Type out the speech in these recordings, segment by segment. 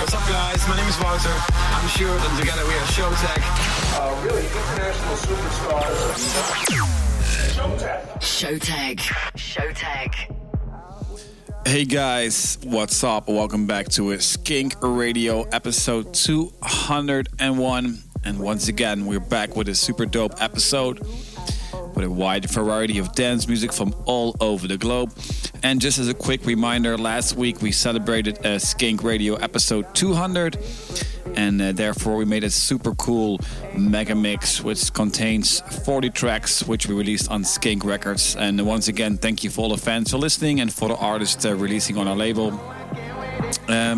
What's up, guys? My name is Walter. I'm Sjoerd, and together we are Showtek. Really international superstars. Showtek. Hey, guys. What's up? Welcome back to a Skink Radio episode 201. And once again, we're back with a super dope episode with a wide variety of dance music from all over the globe. And just as a quick reminder, last week we celebrated Skink Radio episode 200, and therefore we made a super cool mega mix which contains 40 tracks which we released on Skink Records. And once again, thank you for all the fans for listening and for the artists releasing on our label.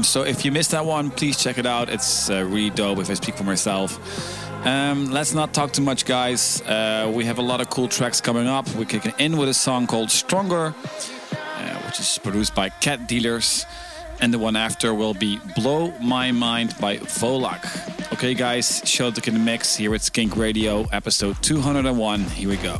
So if you missed that one, please check it out. It's really dope, if I speak for myself. Let's not talk too much, guys. We have a lot of cool tracks coming up. We're kicking in with a song called Stronger, which is produced by Cat Dealers. And the one after will be Blow My Mind by Volac. Okay, guys, Showtek in the mix here at Skink Radio, episode 201. Here we go.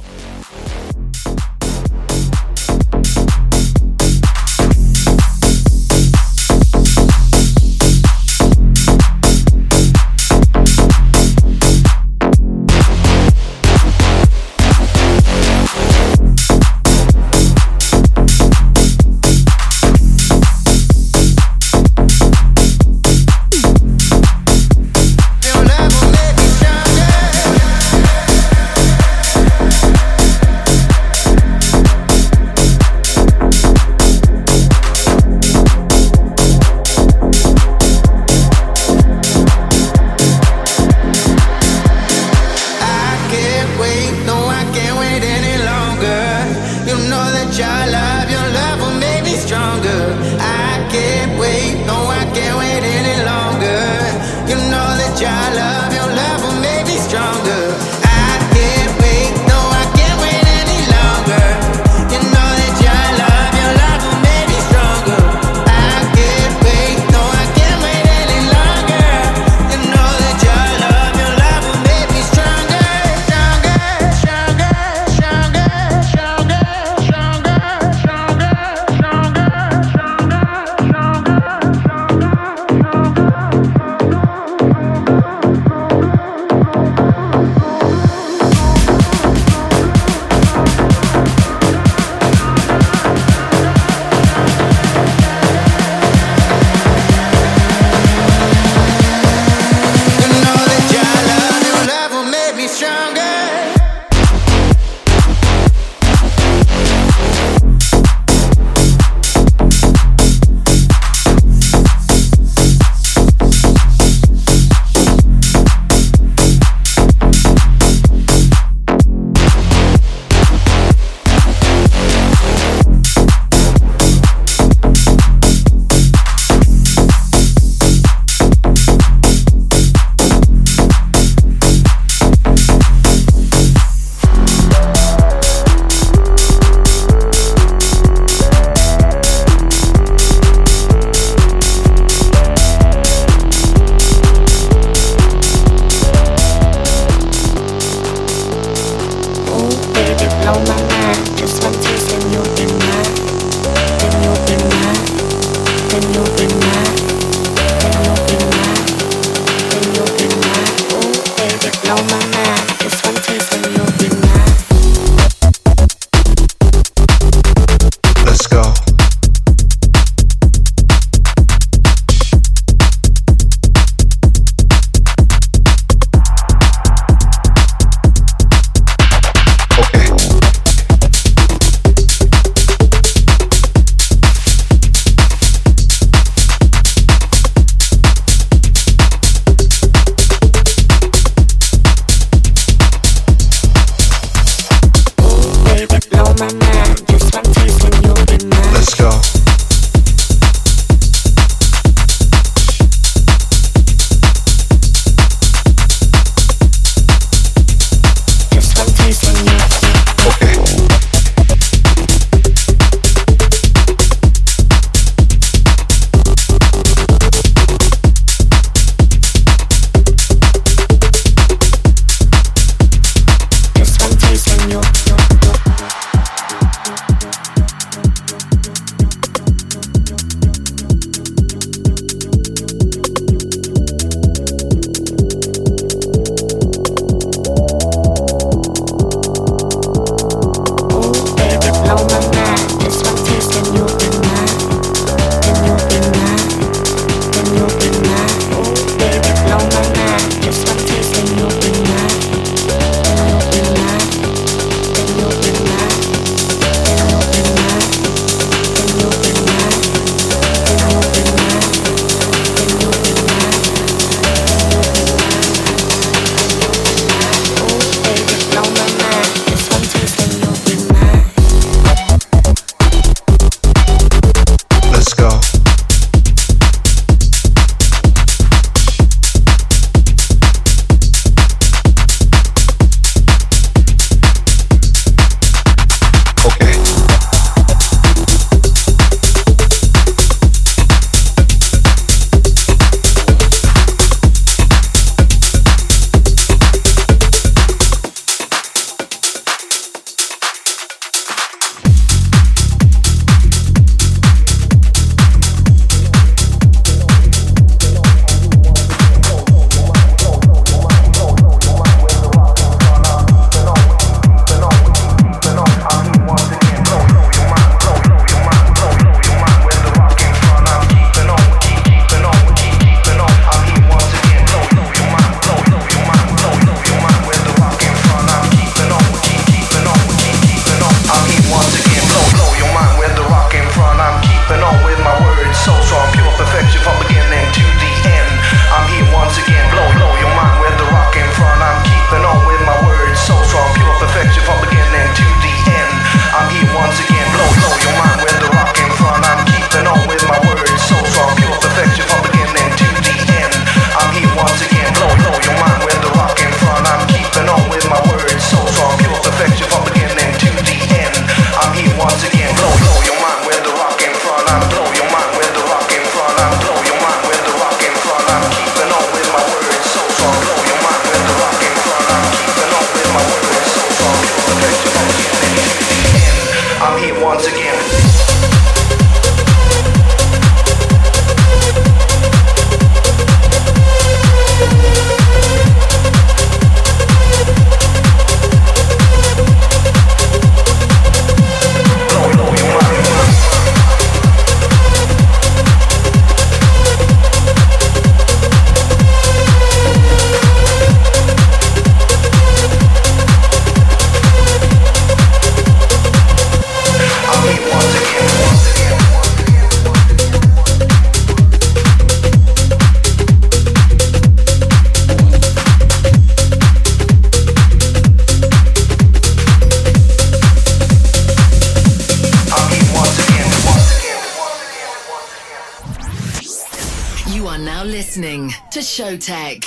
are now listening to Showtek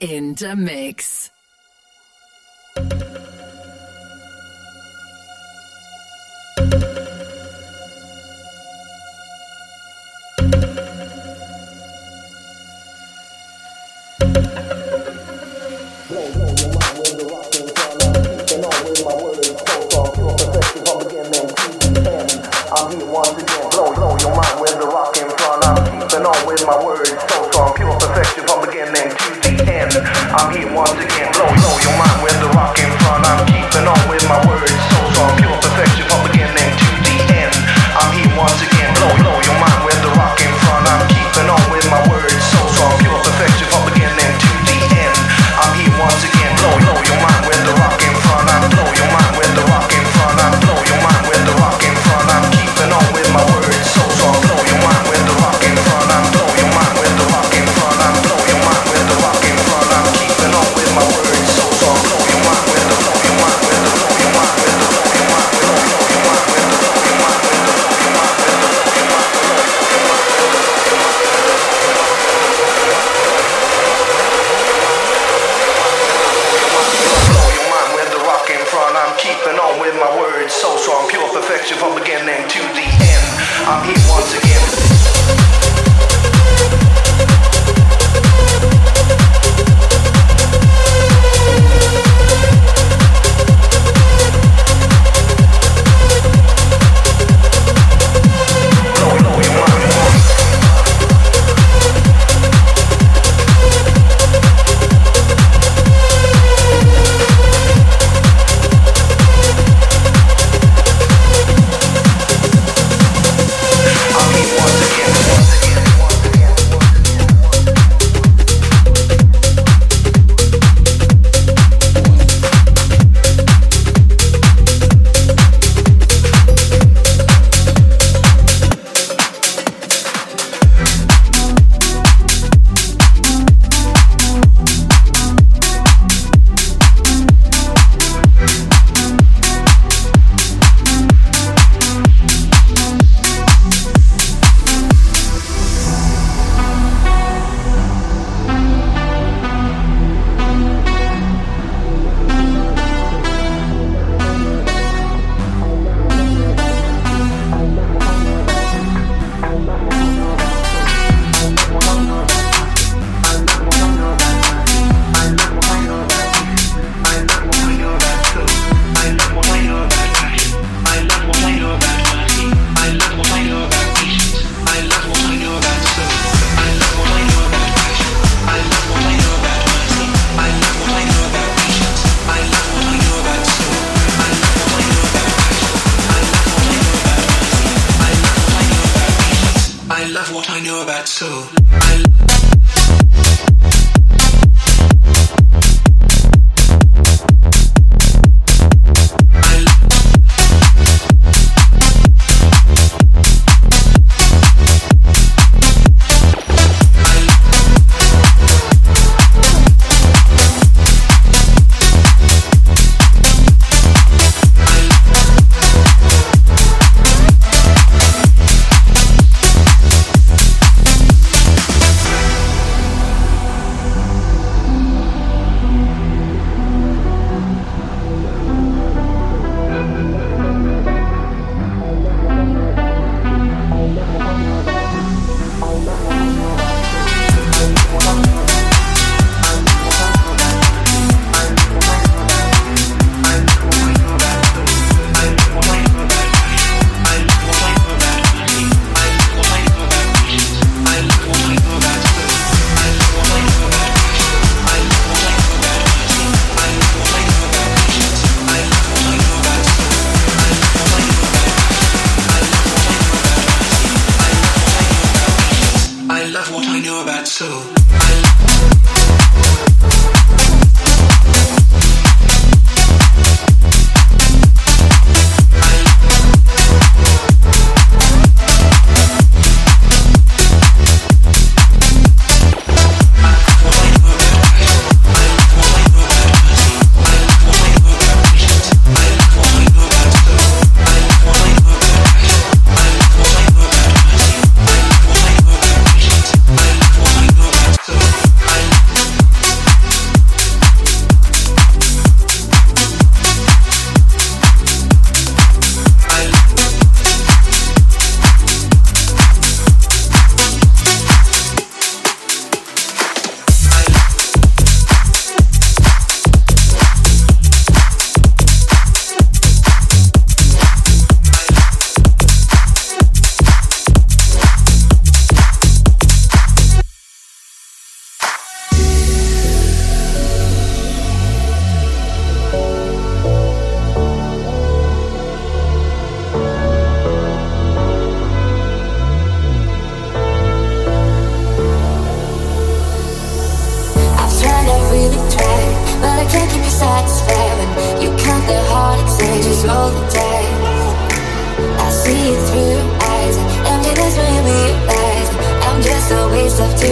in the mix.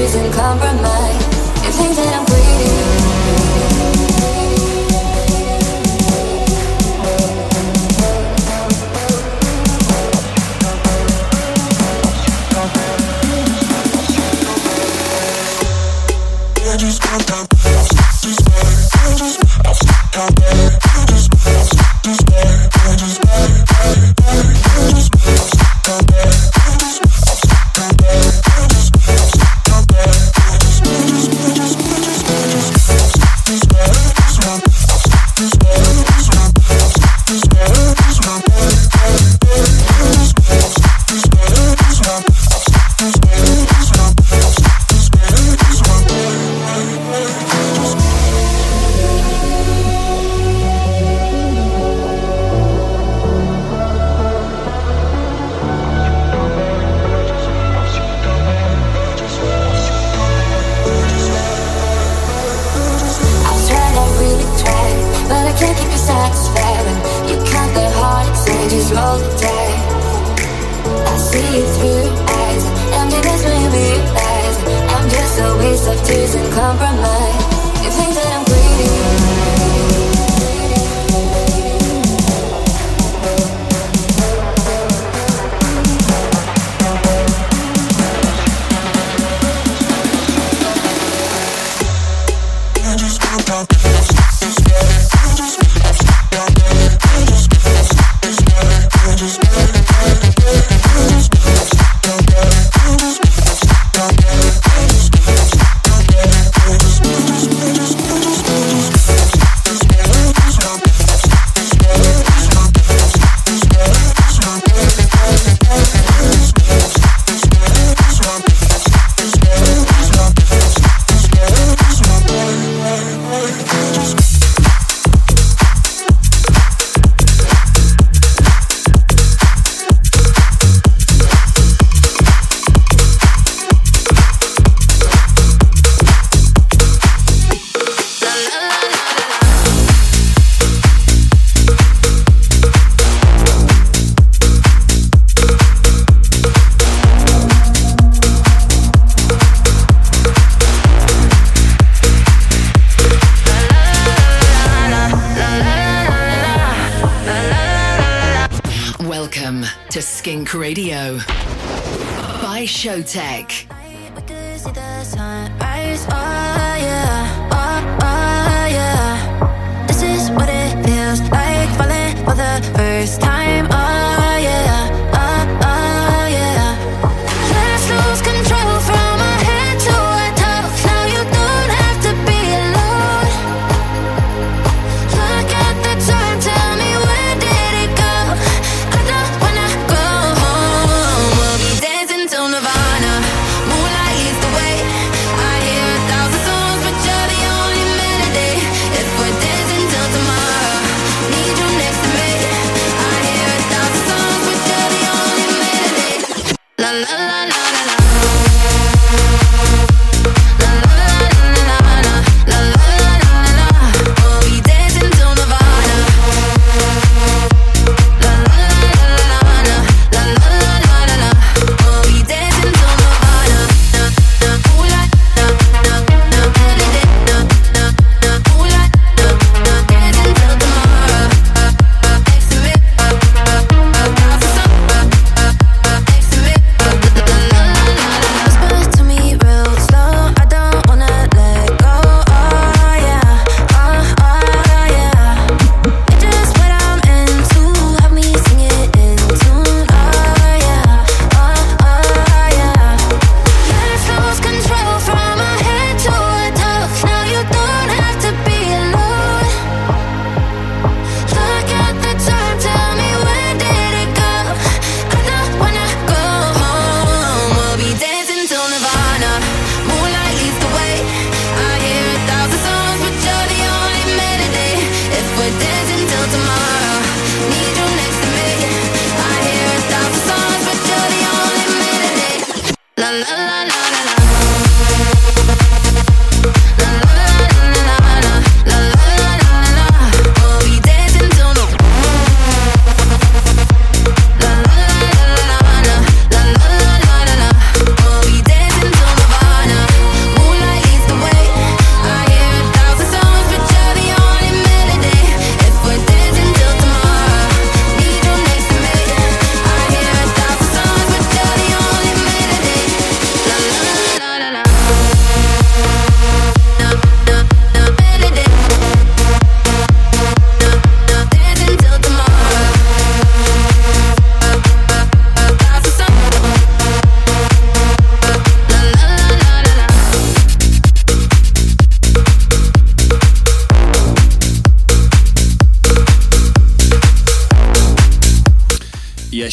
refusing compromise. You think that I'm greedy. I just can't stop this boy. I just can't stop this boy. I just can't stop this boy. Radio by Showtek.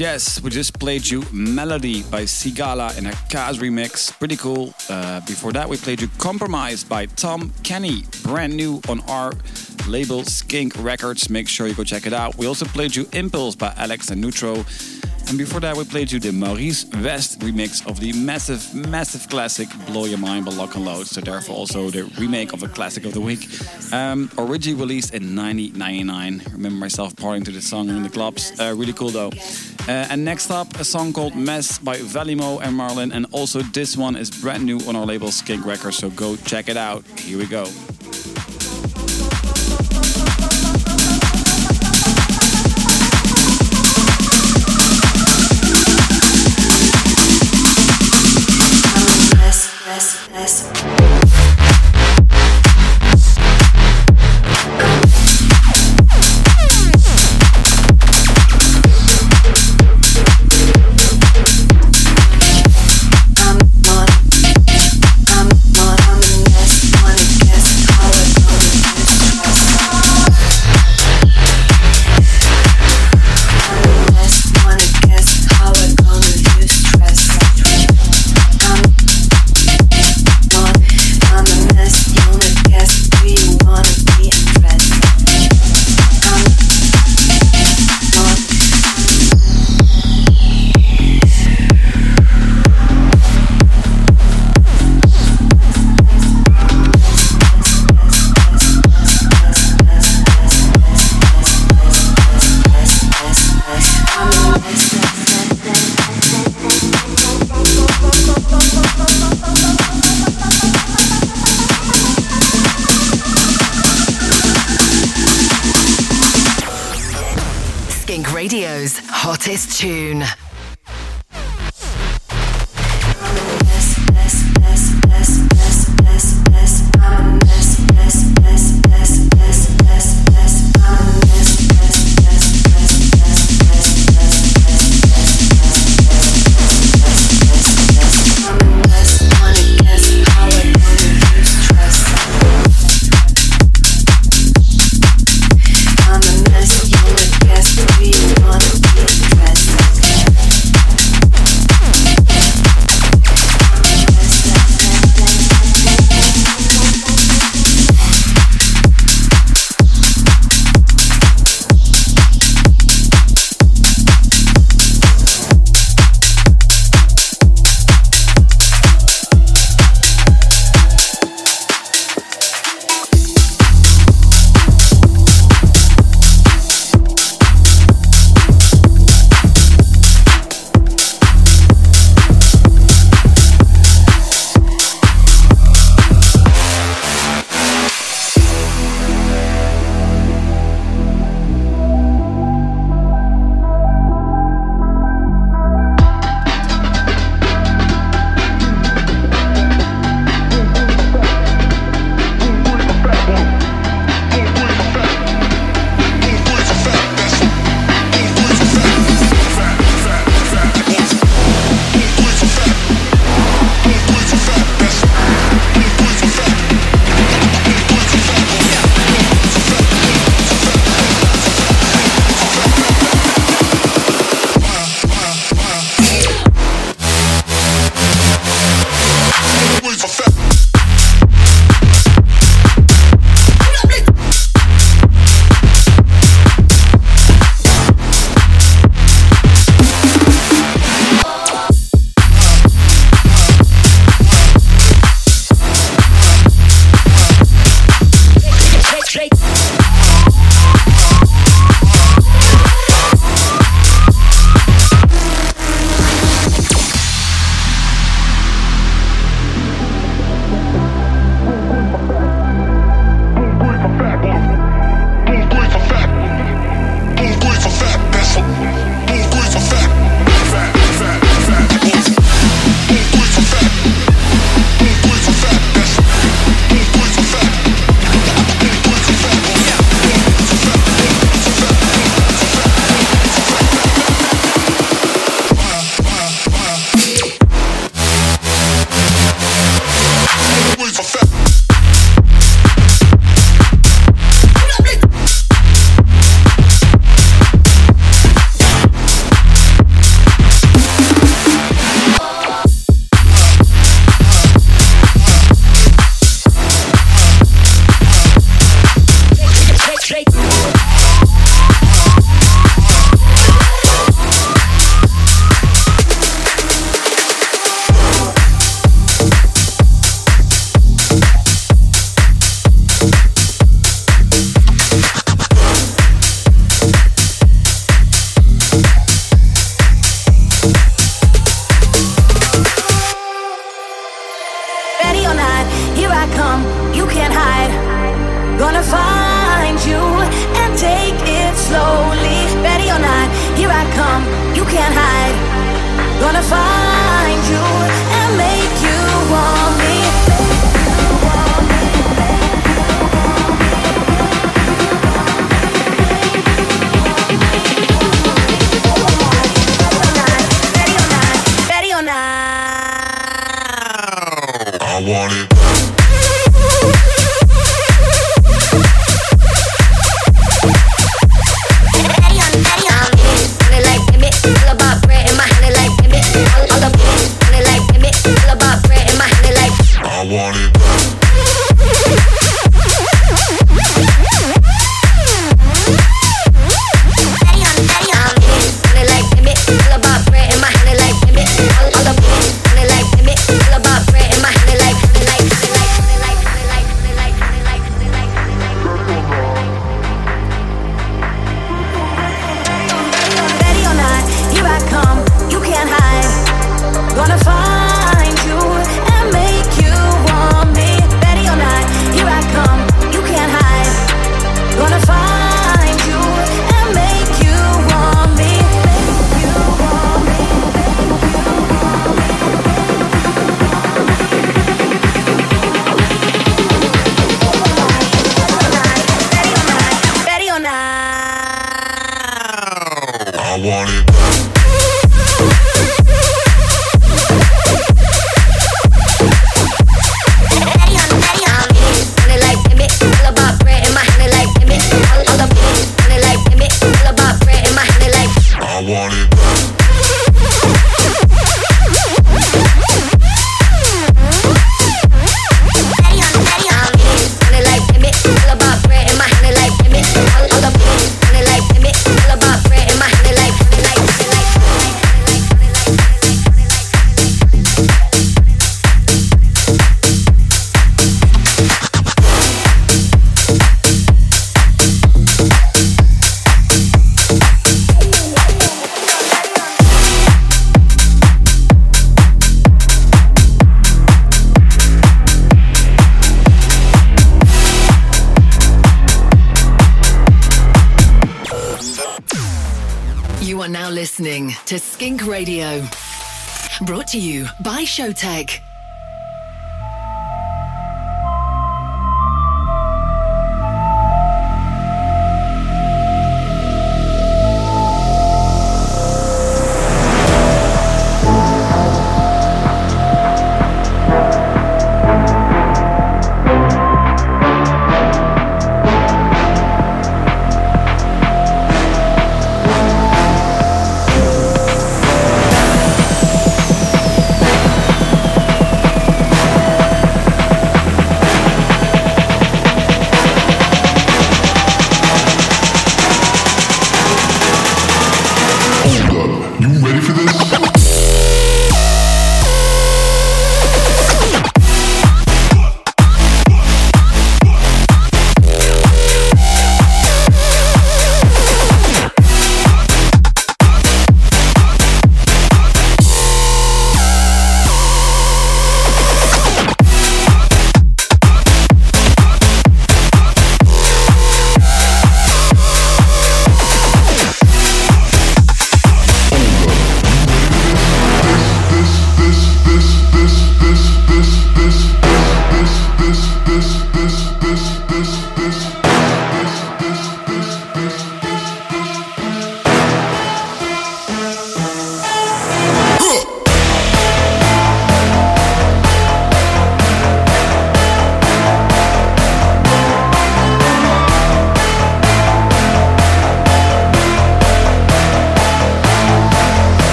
Yes. We just played you Melody by Sigala in a Kaz remix. Pretty cool. Before that, we played you Compromise by Tom Kenny. Brand new on our label Skink Records. Make sure you go check it out. We also played you Impulse by Alex and Neutro. And before that, we played you the Maurice West remix of the massive, massive classic Blow Your Mind by Lock and Load. So therefore also the remake of a classic of the week. Originally released in 1999. Remember myself partying to this song in the clubs. Really cool though. And next up, a song called Mess by Valimo and Marlin. And also this one is brand new on our label Skink Records. So go check it out. Here we go. Hottest tune. gonna find you and take it slowly. Ready or not, here I come, you can't hide. Gonna find you and make you want me. I want it. Listening to Skink Radio, brought to you by Showtek.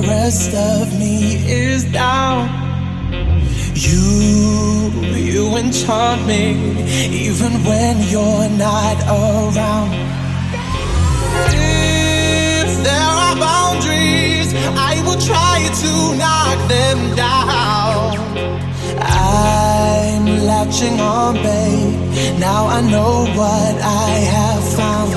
the rest of me is down. You enchant me, even when you're not around. If there are boundaries, I will try to knock them down. I'm latching on, babe. Now I know what I have found.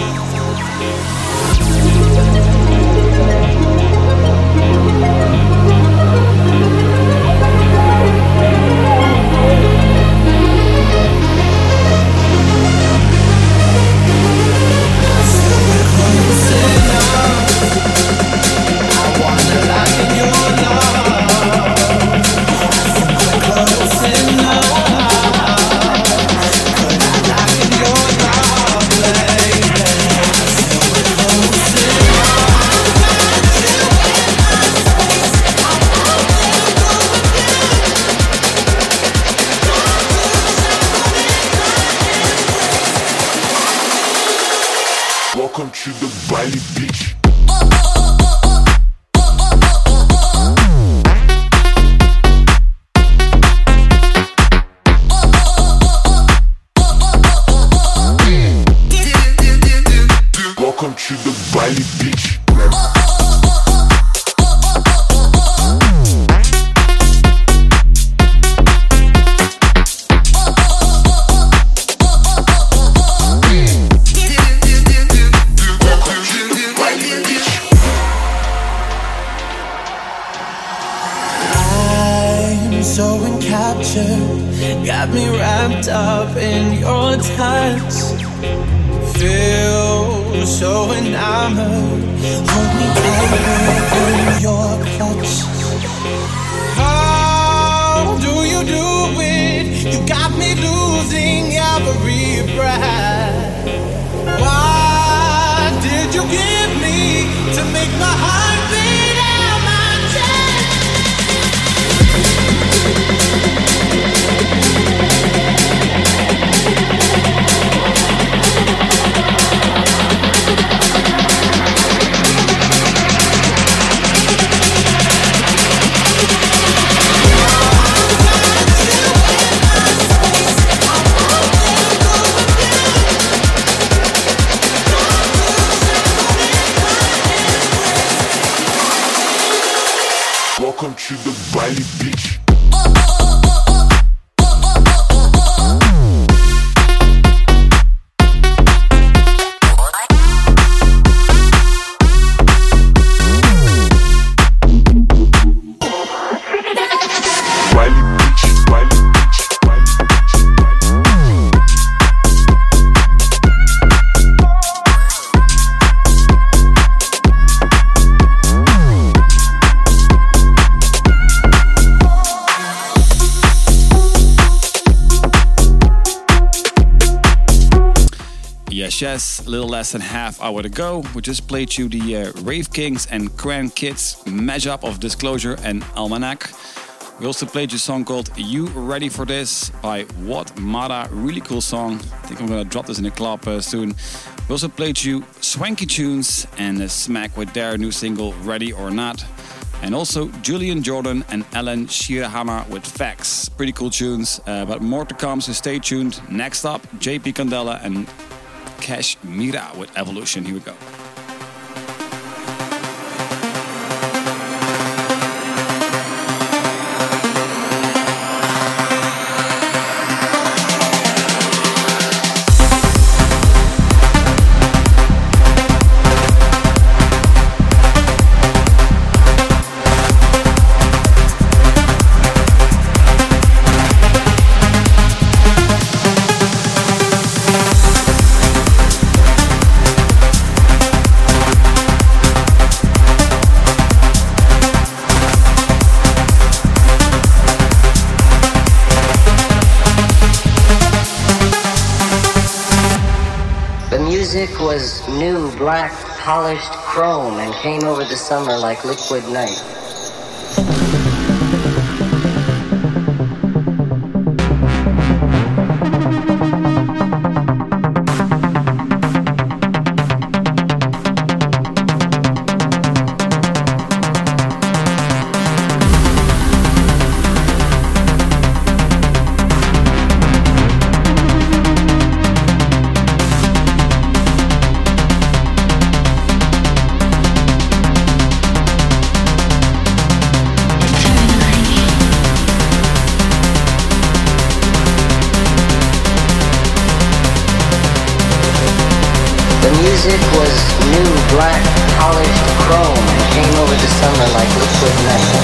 Yes, a little less than half hour to go. We just played you the Rave Kings and Grand Kids mashup of Disclosure and Almanac. We also played you a song called You Ready For This by What Mada. Really cool song. I think I'm going to drop this in the club soon. We also played you Swanky Tunes and Smack with their new single Ready or Not. And also Julian Jordan and Ellen Shirahama with Facts. Pretty cool tunes, but more to come, so stay tuned. Next up, JP Candela and Kashmira with Evolution. Here we go. Was new, black, polished chrome and came over the summer like liquid night. music was new, black, polished chrome and came over the summer like liquid metal.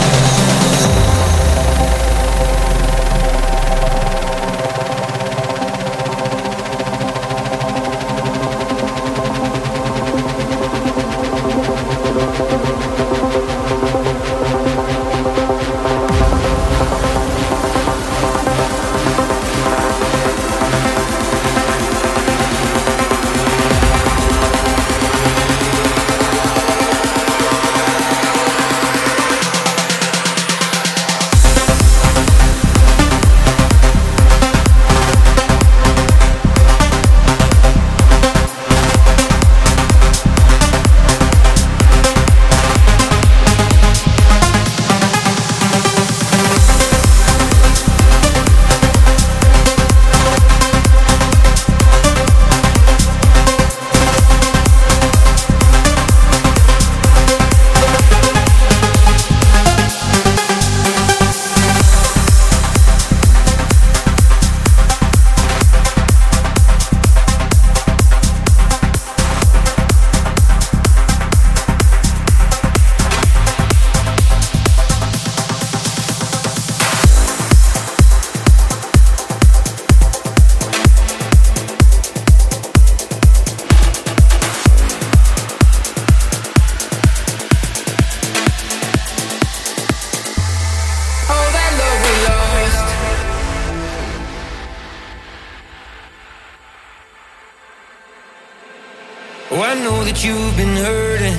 You've been hurting,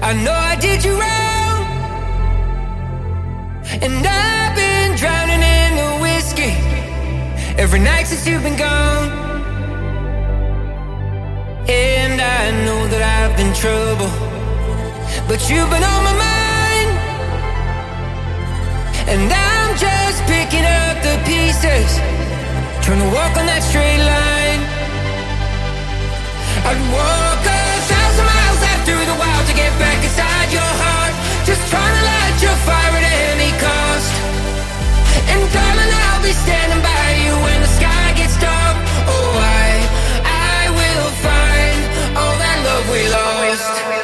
I know I did you wrong, and I've been drowning in the whiskey every night since you've been gone. And I know that I've been trouble, but you've been on my mind, and I'm just picking up the pieces, trying to walk on that straight line. I'd walk 1,000 miles out through the wild to get back inside your heart, just trying to light your fire at any cost. And darling, I'll be standing by you when the sky gets dark. Oh, I will find all that love we lost. We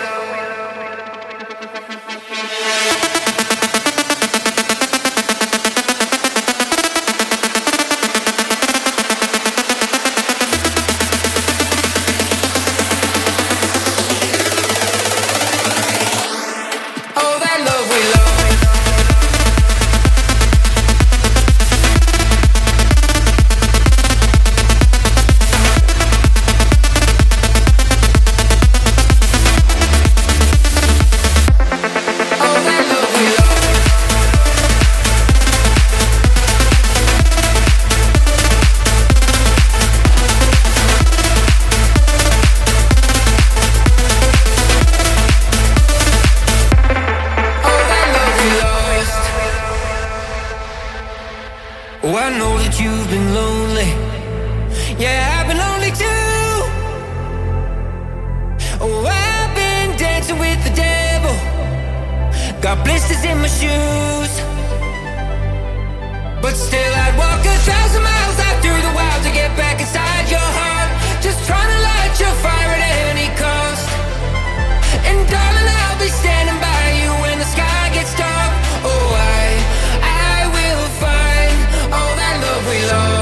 love.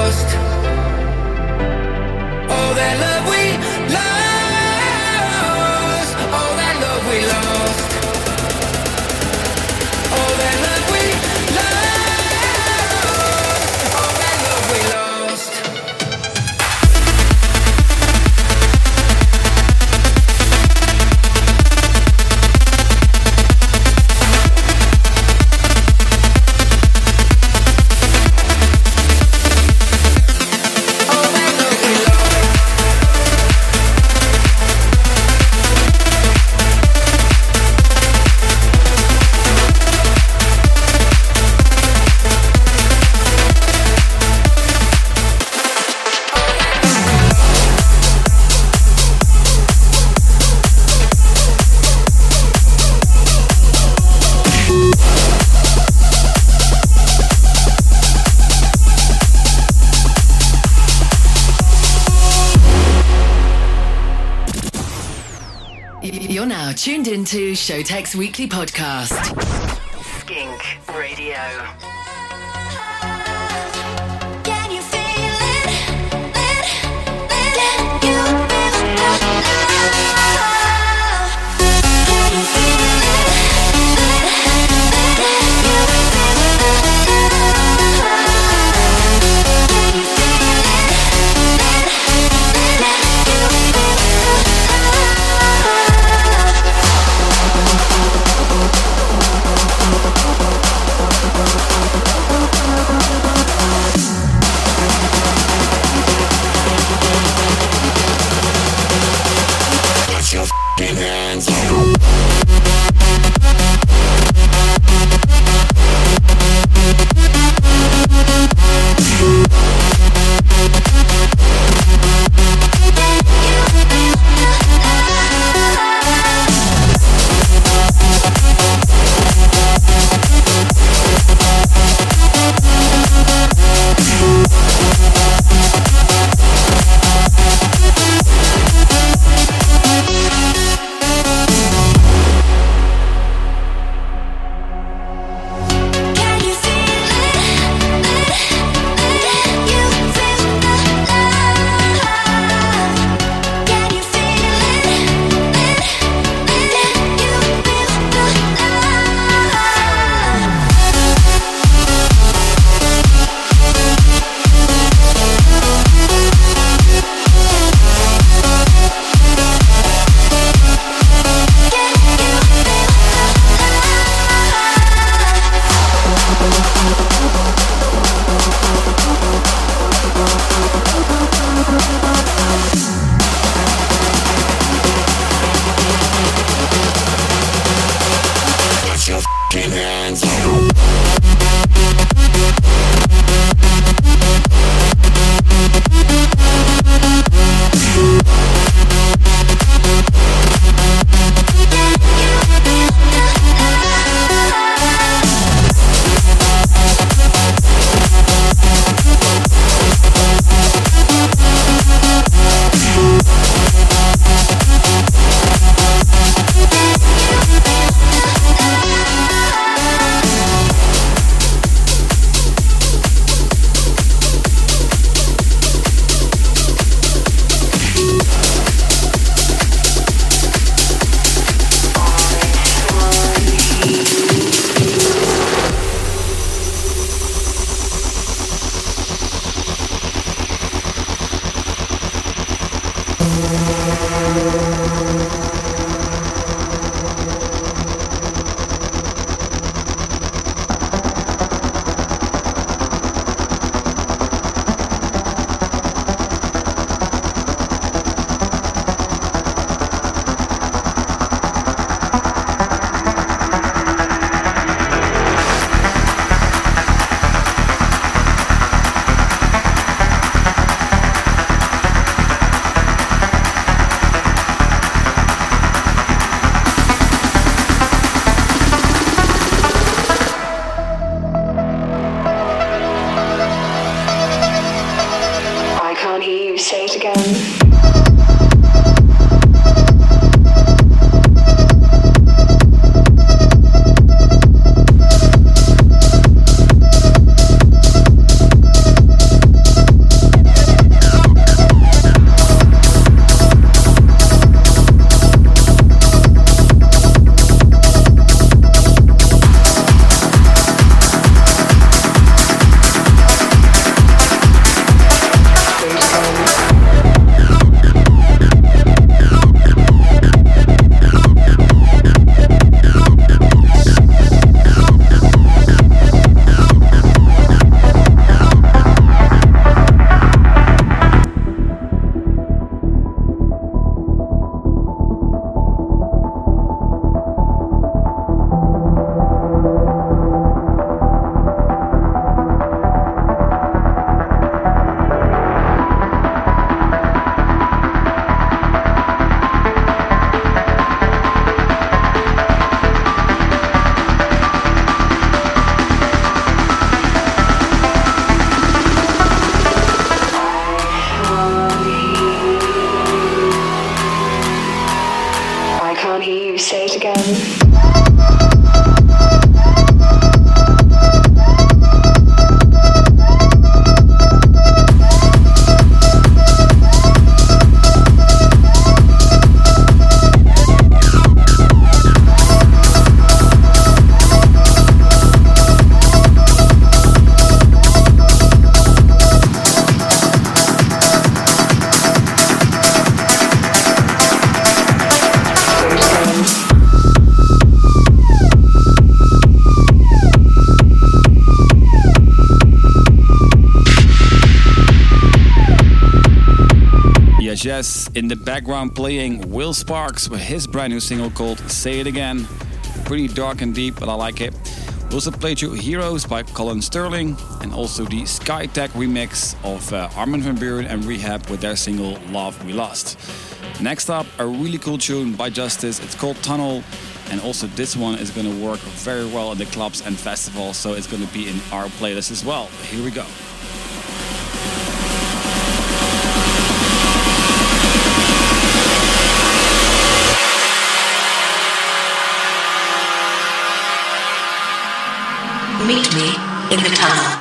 You're now tuned into Showtek's weekly podcast, Skink Radio. much, yes. In the background playing Will Sparks with his brand new single called Say It Again. Pretty dark and deep, but I like it. We also played you Heroes by Colin Sterling and also the Sky Tech remix of Armin van Buuren and Rehab with their single Love We Lost. Next up, a really cool tune by Justice. It's called Tunnel. And also this one is going to work very well in the clubs and festivals, so it's going to be in our playlist as well. Here we go. Meet me in the tunnel.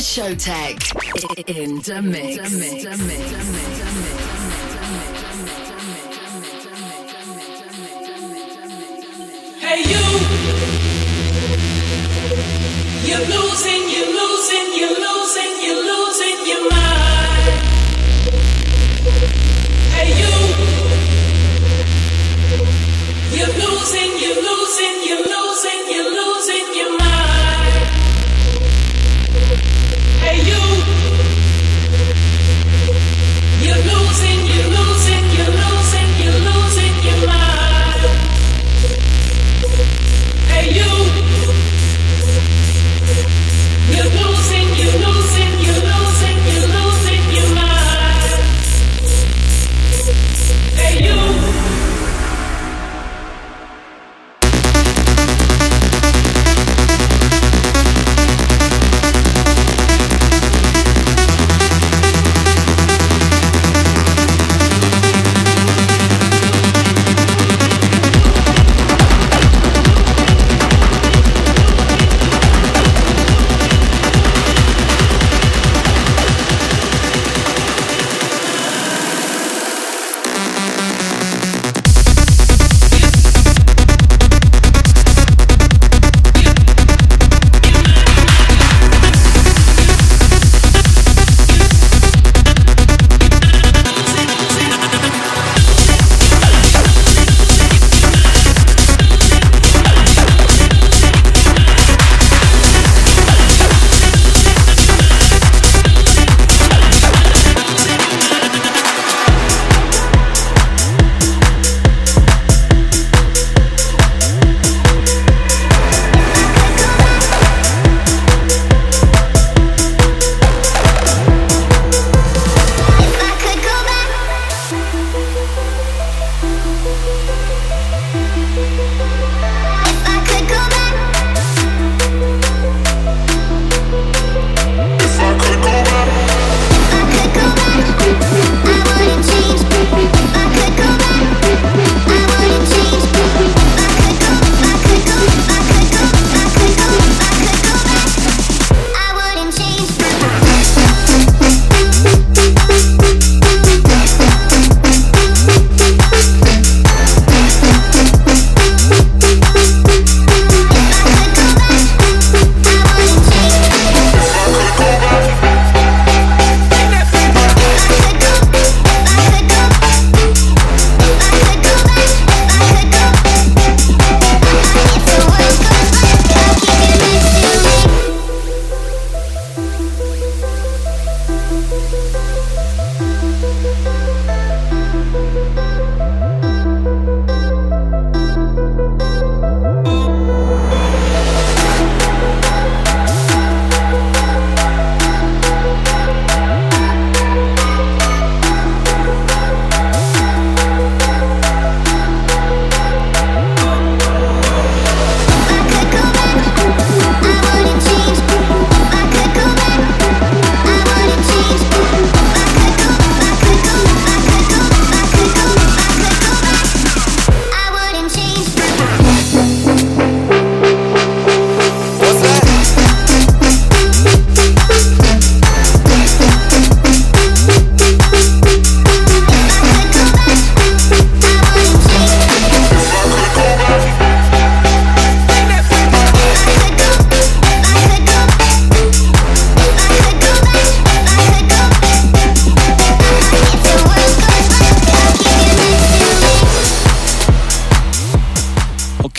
Showtek in the mix. You're losing.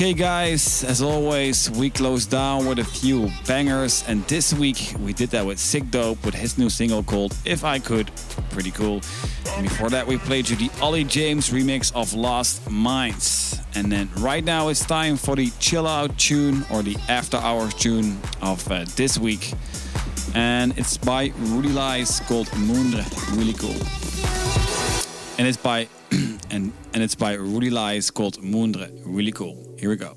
Okay guys, as always, we close down with a few bangers, and this week we did that with Sick Dope with his new single called If I Could. Pretty cool. And before that we played you the Ollie James remix of Lost Minds. And then right now it's time for the chill out tune, or the after hours tune of this week. And it's by Rudy Lies called Moondre. Really cool. And it's by Rudy Lies called Moondre. Really cool. Here we go.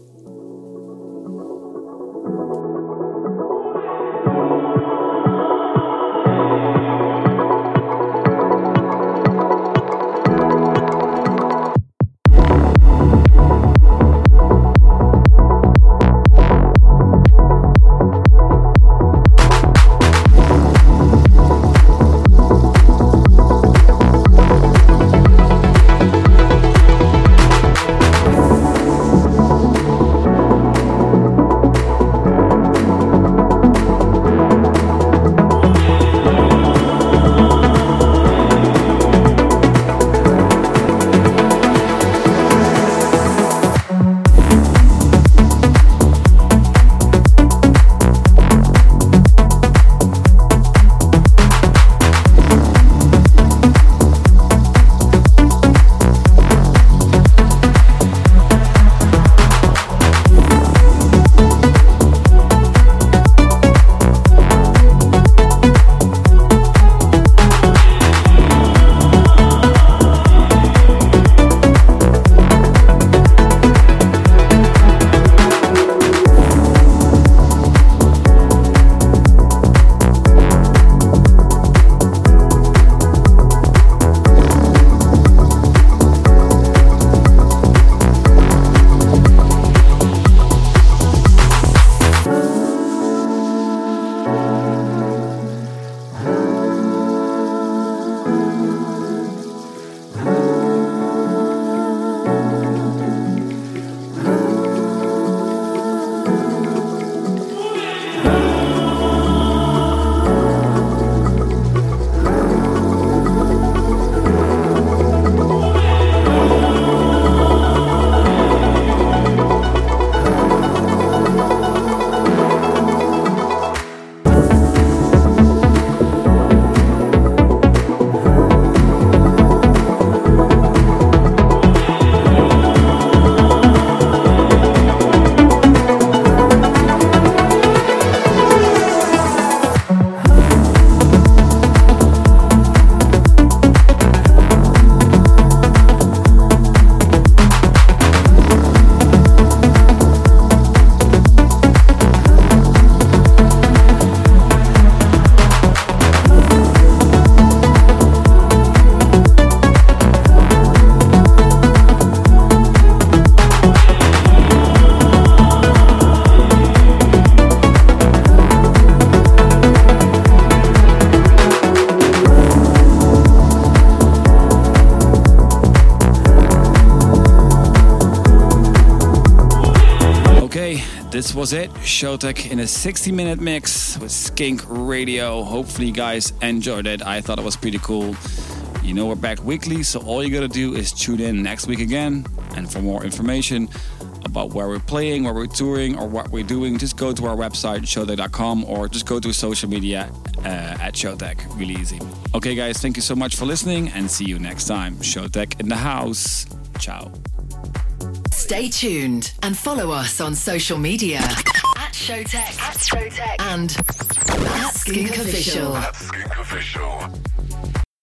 This was it, Showtek in a 60-minute mix with Skink Radio. Hopefully you guys enjoyed it. I thought it was pretty cool. You know we're back weekly, so all you gotta do is tune in next week again. And for more information about where we're playing, where we're touring, or what we're doing, just go to our website, showtek.com, or just go to social media at Showtek. Really easy. Okay guys, thank you so much for listening, and see you next time. Showtek in the house. Ciao. Stay tuned and follow us on social media at Showtek, and at Skink Official.